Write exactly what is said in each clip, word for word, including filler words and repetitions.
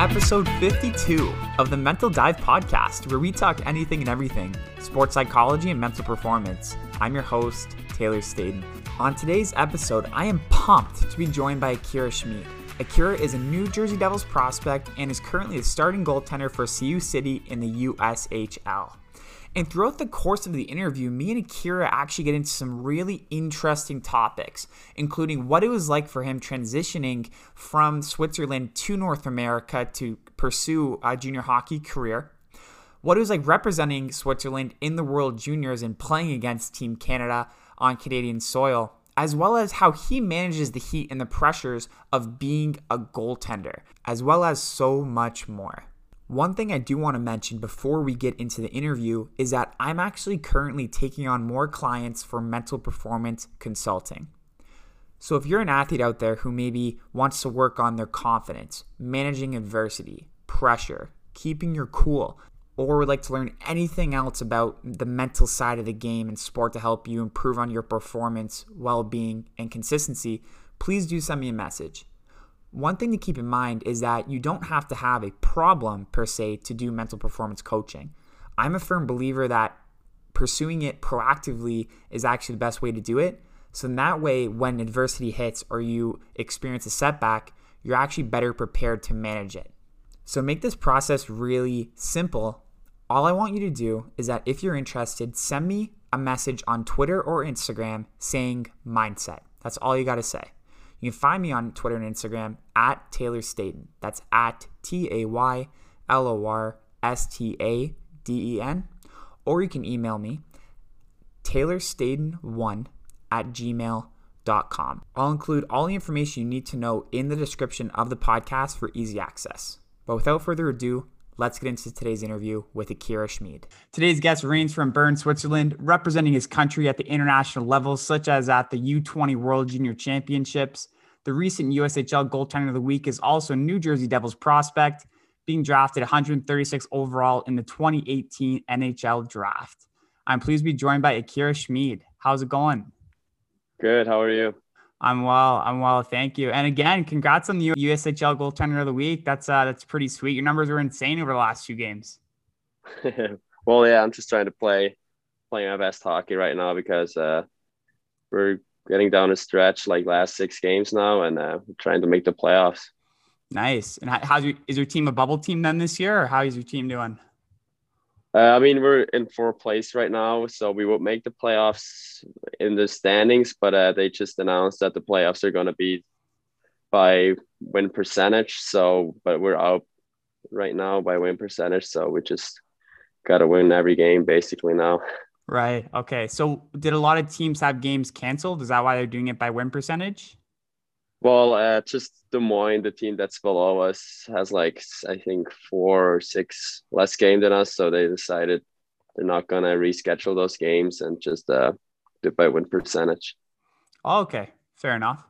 episode fifty-two of the Mental Dive podcast, where we talk anything and everything, sports psychology and mental performance. I'm your host, Taylor Staden. On today's episode, I am pumped to be joined by Akira Schmid. Akira is a New Jersey Devils prospect and is currently the starting goaltender for Sioux City in the U S H L. And throughout the course of the interview, me and Akira actually get into some really interesting topics, including what it was like for him transitioning from Switzerland to North America to pursue a junior hockey career, what it was like representing Switzerland in the World Juniors and playing against Team Canada on Canadian soil, as well as how he manages the heat and the pressures of being a goaltender, as well as so much more. One thing I do want to mention before we get into the interview is that I'm actually currently taking on more clients for mental performance consulting. So if you're an athlete out there who maybe wants to work on their confidence, managing adversity, pressure, keeping your cool, or would like to learn anything else about the mental side of the game and sport to help you improve on your performance, well-being, and consistency, please do send me a message. One thing to keep in mind is that you don't have to have a problem per se to do mental performance coaching. I'm a firm believer that pursuing it proactively is actually the best way to do it. So in that way, when adversity hits or you experience a setback, you're actually better prepared to manage it. So make this process really simple. All I want you to do is that if you're interested, send me a message on Twitter or Instagram saying mindset. That's all you got to say. You can find me on Twitter and Instagram at Taylor Staden. That's at T A Y L O R S T A D E N. Or you can email me, taylor staden one at gmail dot com. I'll include all the information you need to know in the description of the podcast for easy access. But without further ado, let's get into today's interview with Akira Schmid. Today's guest reigns from Bern, Switzerland, representing his country at the international levels, such as at the U twenty World Junior Championships. The recent U S H L goaltender of the week is also New Jersey Devils prospect, being drafted one hundred thirty-six overall in the twenty eighteen N H L draft. I'm pleased to be joined by Akira Schmid. How's it going? Good. How are you? I'm well. I'm well. Thank you. And again, congrats on the U S H L goaltender of the week. That's uh, that's pretty sweet. Your numbers were insane over the last few games. Well, yeah, I'm just trying to play, play my best hockey right now because uh, we're getting down a stretch like last six games now, and uh, we're trying to make the playoffs. Nice. And how's your, is your team a bubble team then this year, or how is your team doing? Uh, I mean, we're in fourth place right now, so we will make the playoffs in the standings, but uh, they just announced that the playoffs are going to be by win percentage. So, but we're out right now by win percentage, so we just got to win every game basically now. Right. Okay. So did a lot of teams have games canceled? Is that why they're doing it by win percentage? Well, uh, just Des Moines, the team that's below us, has like, I think, four or six less game than us. So they decided they're not going to reschedule those games and just uh, do by win percentage. Oh, okay. Fair enough.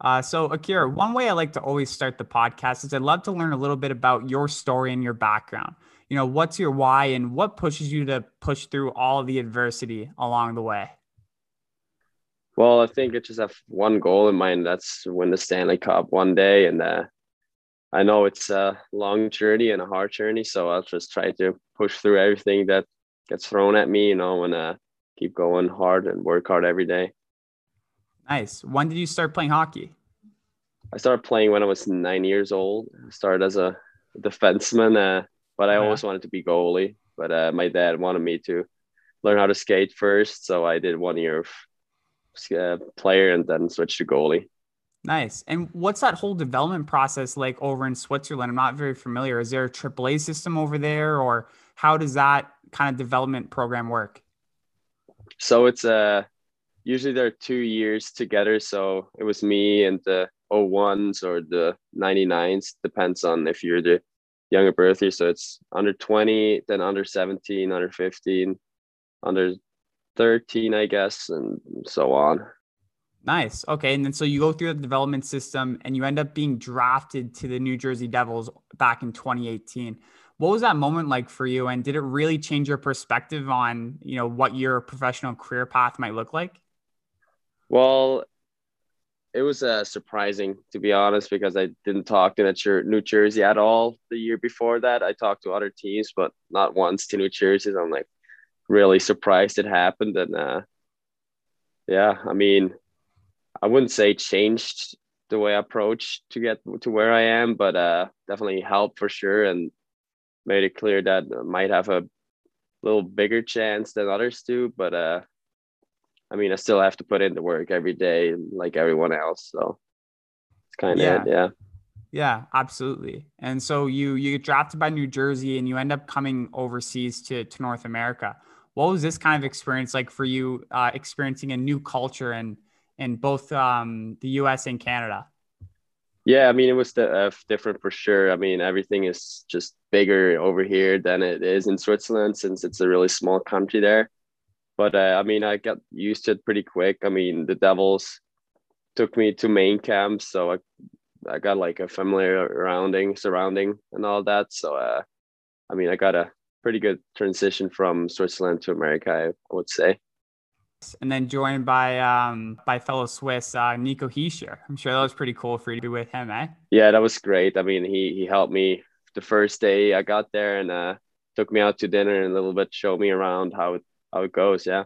Uh, so, Akira, one way I like to always start the podcast is I'd love to learn a little bit about your story and your background. You know, what's your why and what pushes you to push through all the adversity along the way? Well, I think I just have one goal in mind. That's win the Stanley Cup one day. And uh, I know it's a long journey and a hard journey. So I'll just try to push through everything that gets thrown at me, you know, and uh, keep going hard and work hard every day. Nice. When did you start playing hockey? I started playing when I was nine years old. I started as a defenseman, uh, but I yeah. always wanted to be goalie. But uh, my dad wanted me to learn how to skate first. So I did one year of Uh, player and then switch to goalie. Nice. And what's that whole development process like over in Switzerland? I'm not very familiar. Is there a triple A system over there, or how does that kind of development program work? So it's uh, usually there are two years together. So it was me and the oh ones or the ninety-nines, depends on if you're the younger birth year. So it's under twenty, then under seventeen, under fifteen, under thirteen, I guess, and so on. Nice. Okay. And then so you go through the development system and you end up being drafted to the New Jersey Devils back in twenty eighteen. What was that moment like for you? And did it really change your perspective on, you know, what your professional career path might look like? Well, it was uh, surprising, to be honest, because I didn't talk to New Jersey at all the year before that. I talked to other teams, but not once to New Jersey. I'm like really surprised it happened. And uh, yeah, I mean, I wouldn't say changed the way I approached to get to where I am, but uh, definitely helped for sure. And made it clear that I might have a little bigger chance than others do. But uh, I mean, I still have to put in the work every day like everyone else. So it's kind of yeah. it, yeah. Yeah, absolutely. And so you you get drafted by New Jersey and you end up coming overseas to, to North America. What was this kind of experience like for you, uh, experiencing a new culture in, in both um, the U S and Canada? Yeah, I mean, it was the, uh, different for sure. I mean, everything is just bigger over here than it is in Switzerland, since it's a really small country there. But uh, I mean, I got used to it pretty quick. I mean, the Devils took me to main camp, so I I got like a familiar surrounding, surrounding and all that. So, uh, I mean, I got a pretty good transition from Switzerland to America, I would say. And then joined by um, by fellow Swiss, uh, Nico Hischer. I'm sure that was pretty cool for you to be with him, eh? Yeah, that was great. I mean, he he helped me the first day I got there and uh, took me out to dinner and a little bit showed me around how it, how it goes, yeah.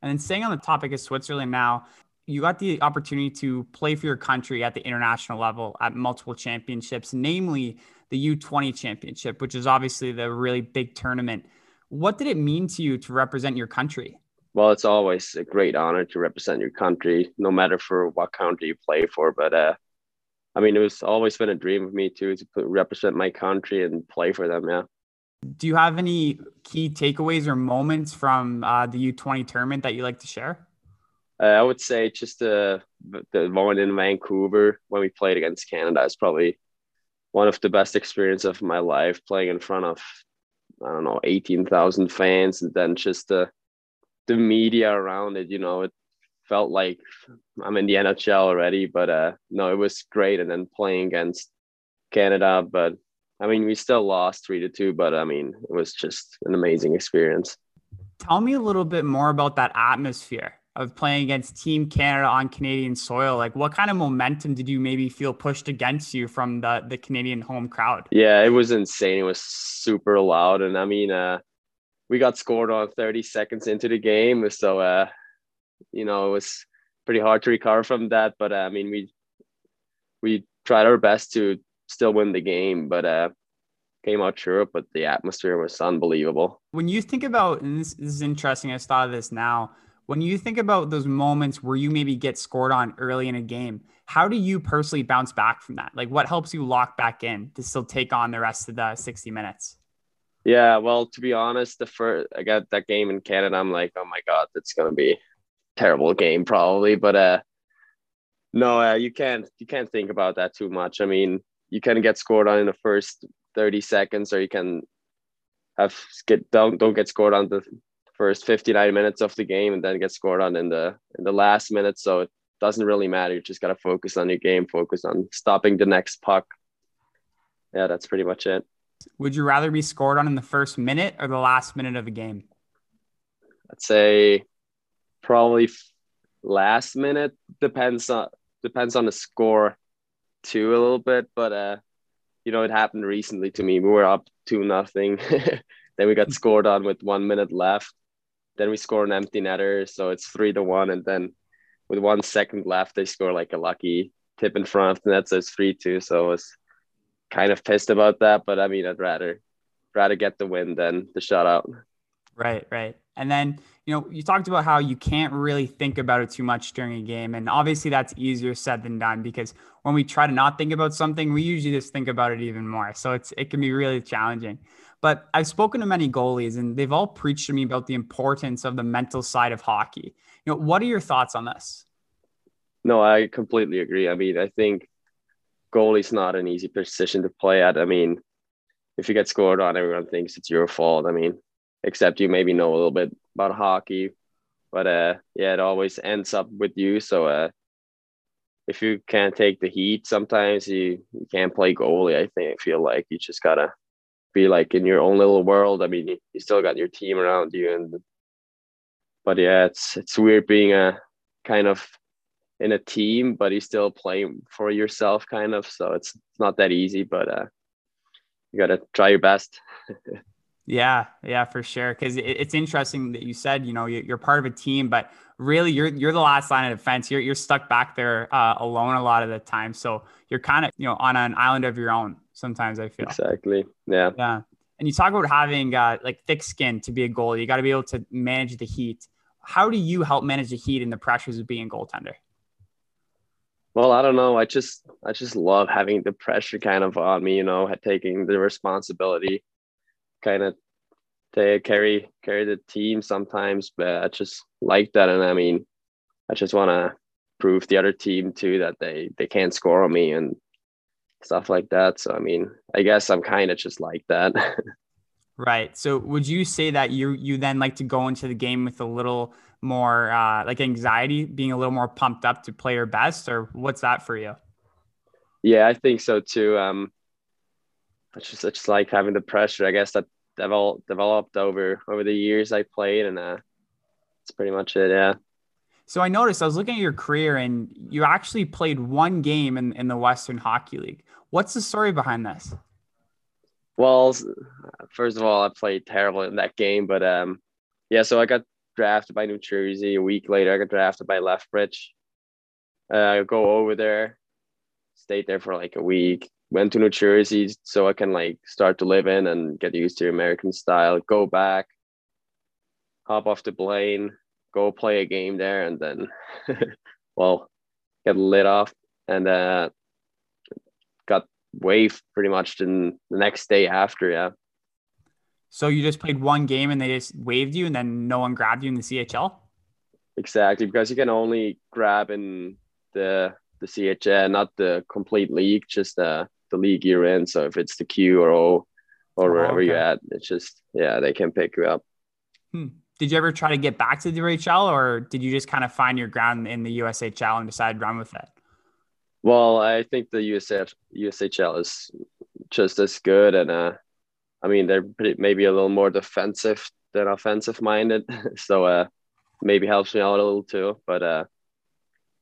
And then staying on the topic of Switzerland now, you got the opportunity to play for your country at the international level at multiple championships, namely the U twenty championship, which is obviously the really big tournament. What did it mean to you to represent your country? Well, it's always a great honor to represent your country, no matter for what country you play for. But, uh, I mean, it was always been a dream of me too, to represent my country and play for them, yeah. Do you have any key takeaways or moments from uh, the U twenty tournament that you like to share? Uh, I would say just the, the one in Vancouver when we played against Canada is probably one of the best experiences of my life, playing in front of, I don't know, eighteen thousand fans, and then just the the media around it. You know, it felt like I'm in the N H L already, but uh no, it was great. And then playing against Canada, but I mean, we still lost three to two, but I mean, it was just an amazing experience. Tell me a little bit more about that atmosphere of playing against Team Canada on Canadian soil. Like, what kind of momentum did you maybe feel pushed against you from the the Canadian home crowd? Yeah, it was insane. It was super loud. And I mean, uh we got scored on thirty seconds into the game. So, uh, you know, it was pretty hard to recover from that. But, uh, I mean, we we tried our best to still win the game, but uh, came out true. But the atmosphere was unbelievable. When you think about, and this, this is interesting, I just thought of this now. When you think about those moments where you maybe get scored on early in a game, how do you personally bounce back from that? Like, what helps you lock back in to still take on the rest of the sixty minutes? Yeah, well, to be honest, the first I got that game in Canada, I'm like, oh my God, that's gonna be a terrible game probably. But uh, no, uh, you can't you can't think about that too much. I mean, you can get scored on in the first thirty seconds, or you can have get don't don't get scored on the first fifty-nine minutes of the game, and then get scored on in the in the last minute. So it doesn't really matter. You just gotta focus on your game, focus on stopping the next puck. Yeah, that's pretty much it. Would you rather be scored on in the first minute or the last minute of a game? I'd say probably last minute. Depends on depends on the score too a little bit, but uh, you know, it happened recently to me. We were up two nothing, then we got scored on with one minute left. Then we score an empty netter, so it's three to one. And then with one second left, they score like a lucky tip in front of the net, so it's three two. So it was kind of pissed about that, but I mean, I'd rather rather get the win than the shutout. Right, right. And then, you know, you talked about how you can't really think about it too much during a game. And obviously that's easier said than done, because when we try to not think about something, we usually just think about it even more. So it's it can be really challenging. But I've spoken to many goalies and they've all preached to me about the importance of the mental side of hockey. You know, what are your thoughts on this? No, I completely agree. I mean, I think goalie's not an easy position to play at. I mean, if you get scored on, everyone thinks it's your fault. I mean, except you maybe know a little bit about hockey, but uh, yeah, it always ends up with you. So uh, if you can't take the heat, sometimes you, you can't play goalie. I think I feel like you just gotta be like in your own little world. I mean, you, you still got your team around you, and but yeah, it's it's weird being a kind of in a team, but he's still playing for yourself, kind of. So it's, it's not that easy, but uh, you got to try your best. Yeah, yeah, for sure. Because it's interesting that you said, you know, you're part of a team, but really you're you're the last line of defense. You're you're stuck back there uh, alone a lot of the time. So you're kind of, you know, on an island of your own sometimes, I feel. Exactly. Yeah. Yeah. And you talk about having uh, like thick skin to be a goalie. You got to be able to manage the heat. How do you help manage the heat and the pressures of being a goaltender? Well, I don't know. I just I just love having the pressure kind of on me, you know, taking the responsibility. Kind of take carry carry the team sometimes, but I just like that. And I mean, I just want to prove the other team too that they they can't score on me and stuff like that. So I mean, I guess I'm kind of just like that. Right. So would you say that you you then like to go into the game with a little more uh like anxiety, being a little more pumped up to play your best, or what's that for you? Yeah, I think so too. um I just, I just like having the pressure, I guess, that develop, developed over over the years I played, and uh, that's pretty much it, yeah. So I noticed, I was looking at your career, and you actually played one game in, in the Western Hockey League. What's the story behind this? Well, first of all, I played terrible in that game, but um, yeah, so I got drafted by New Jersey. A week later, I got drafted by Lethbridge. Uh, go over there, stayed there for like a week. Went to New Jersey so I can like start to live in and get used to American style, go back, hop off the plane, go play a game there, and then, well, get lit off. And uh, got waived pretty much in the next day after, yeah. So you just played one game and they just waived you and then no one grabbed you in the C H L? Exactly, because you can only grab in the the C H L, not the complete league, just uh, the league you're in. So if it's the Q or O or wherever oh, okay. you're at, it's just, yeah, they can pick you up. Hmm. Did you ever try to get back to the U S H L, or did you just kind of find your ground in the U S H L and decide to run with it? Well, I think the U S H L is just as good. And uh, I mean, they're pretty, maybe a little more defensive than offensive minded. so uh, maybe helps me out a little too, but uh,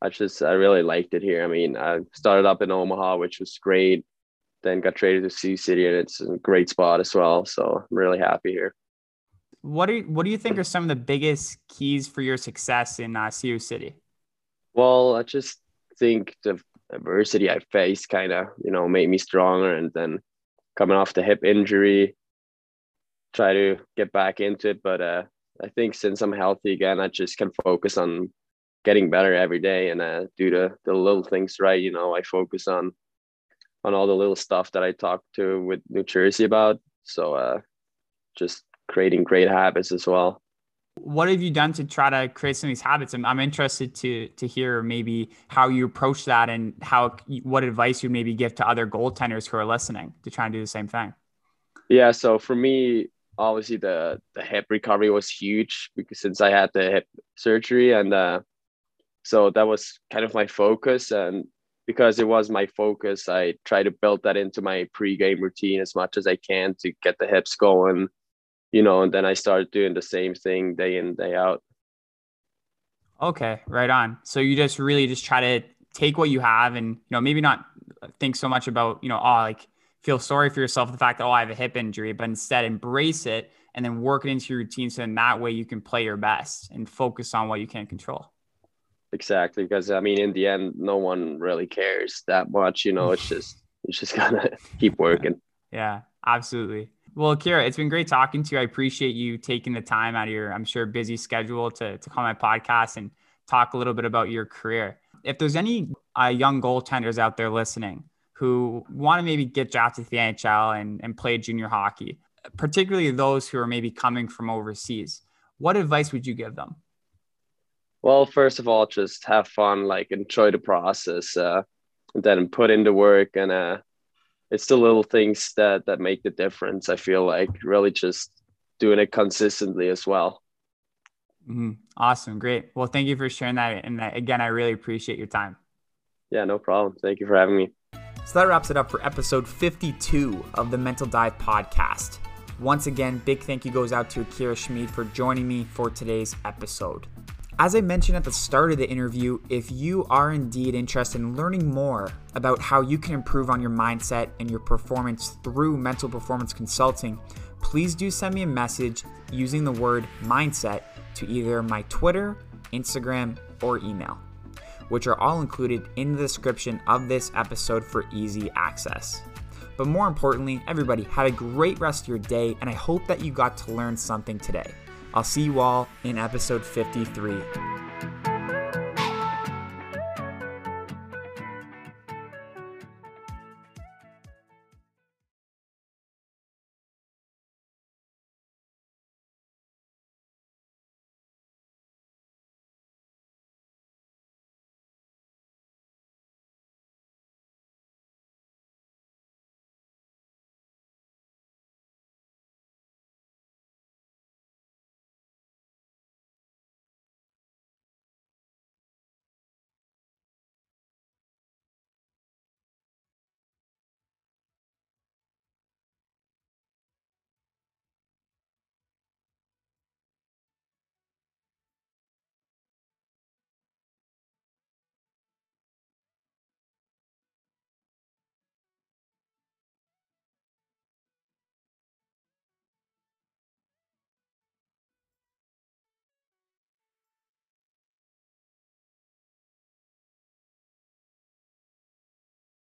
I just, I really liked it here. I mean, I started up in Omaha, which was great. Then got traded to Sioux City, and it's a great spot as well. So I'm really happy here. What are, what do you think are some of the biggest keys for your success in uh, Sioux City? Well, I just think the adversity I faced kind of, you know, made me stronger. And then coming off the hip injury, try to get back into it. But uh, I think since I'm healthy again, I just can focus on getting better every day and uh, do the, the little things right. You know, I focus on on all the little stuff that I talked to with New Jersey about. So uh, just creating great habits as well. What have you done to try to create some of these habits? I'm, I'm interested to to hear maybe how you approach that and how what advice you maybe give to other goaltenders who are listening to try and do the same thing. Yeah, so for me, obviously the, the hip recovery was huge because since I had the hip surgery and uh, so that was kind of my focus. And because it was my focus, I try to build that into my pregame routine as much as I can to get the hips going, you know, and then I started doing the same thing day in, day out. Okay, right on. So you just really just try to take what you have and, you know, maybe not think so much about, you know, oh, like feel sorry for yourself, the fact that, oh, I have a hip injury, but instead embrace it and then work it into your routine. So in that way you can play your best and focus on what you can control. Exactly, because I mean, in the end, no one really cares that much. You know, it's just it's just gotta keep working. Yeah, absolutely. Well, Akira, it's been great talking to you. I appreciate you taking the time out of your, I'm sure, busy schedule to to come on my podcast and talk a little bit about your career. If there's any uh, young goaltenders out there listening who want to maybe get drafted to the N H L and and play junior hockey, particularly those who are maybe coming from overseas, what advice would you give them? Well, first of all, just have fun, like enjoy the process, uh, and then put in the work. And uh, it's the little things that, that make the difference. I feel like really just doing it consistently as well. Mm-hmm. Awesome. Great. Well, thank you for sharing that. And again, I really appreciate your time. Yeah, no problem. Thank you for having me. So that wraps it up for episode fifty-two of the Mental Dive podcast. Once again, big thank you goes out to Akira Schmid for joining me for today's episode. As I mentioned at the start of the interview, if you are indeed interested in learning more about how you can improve on your mindset and your performance through mental performance consulting, please do send me a message using the word mindset to either my Twitter, Instagram, or email, which are all included in the description of this episode for easy access. But more importantly, everybody, have a great rest of your day, and I hope that you got to learn something today. I'll see you all in episode fifty-three.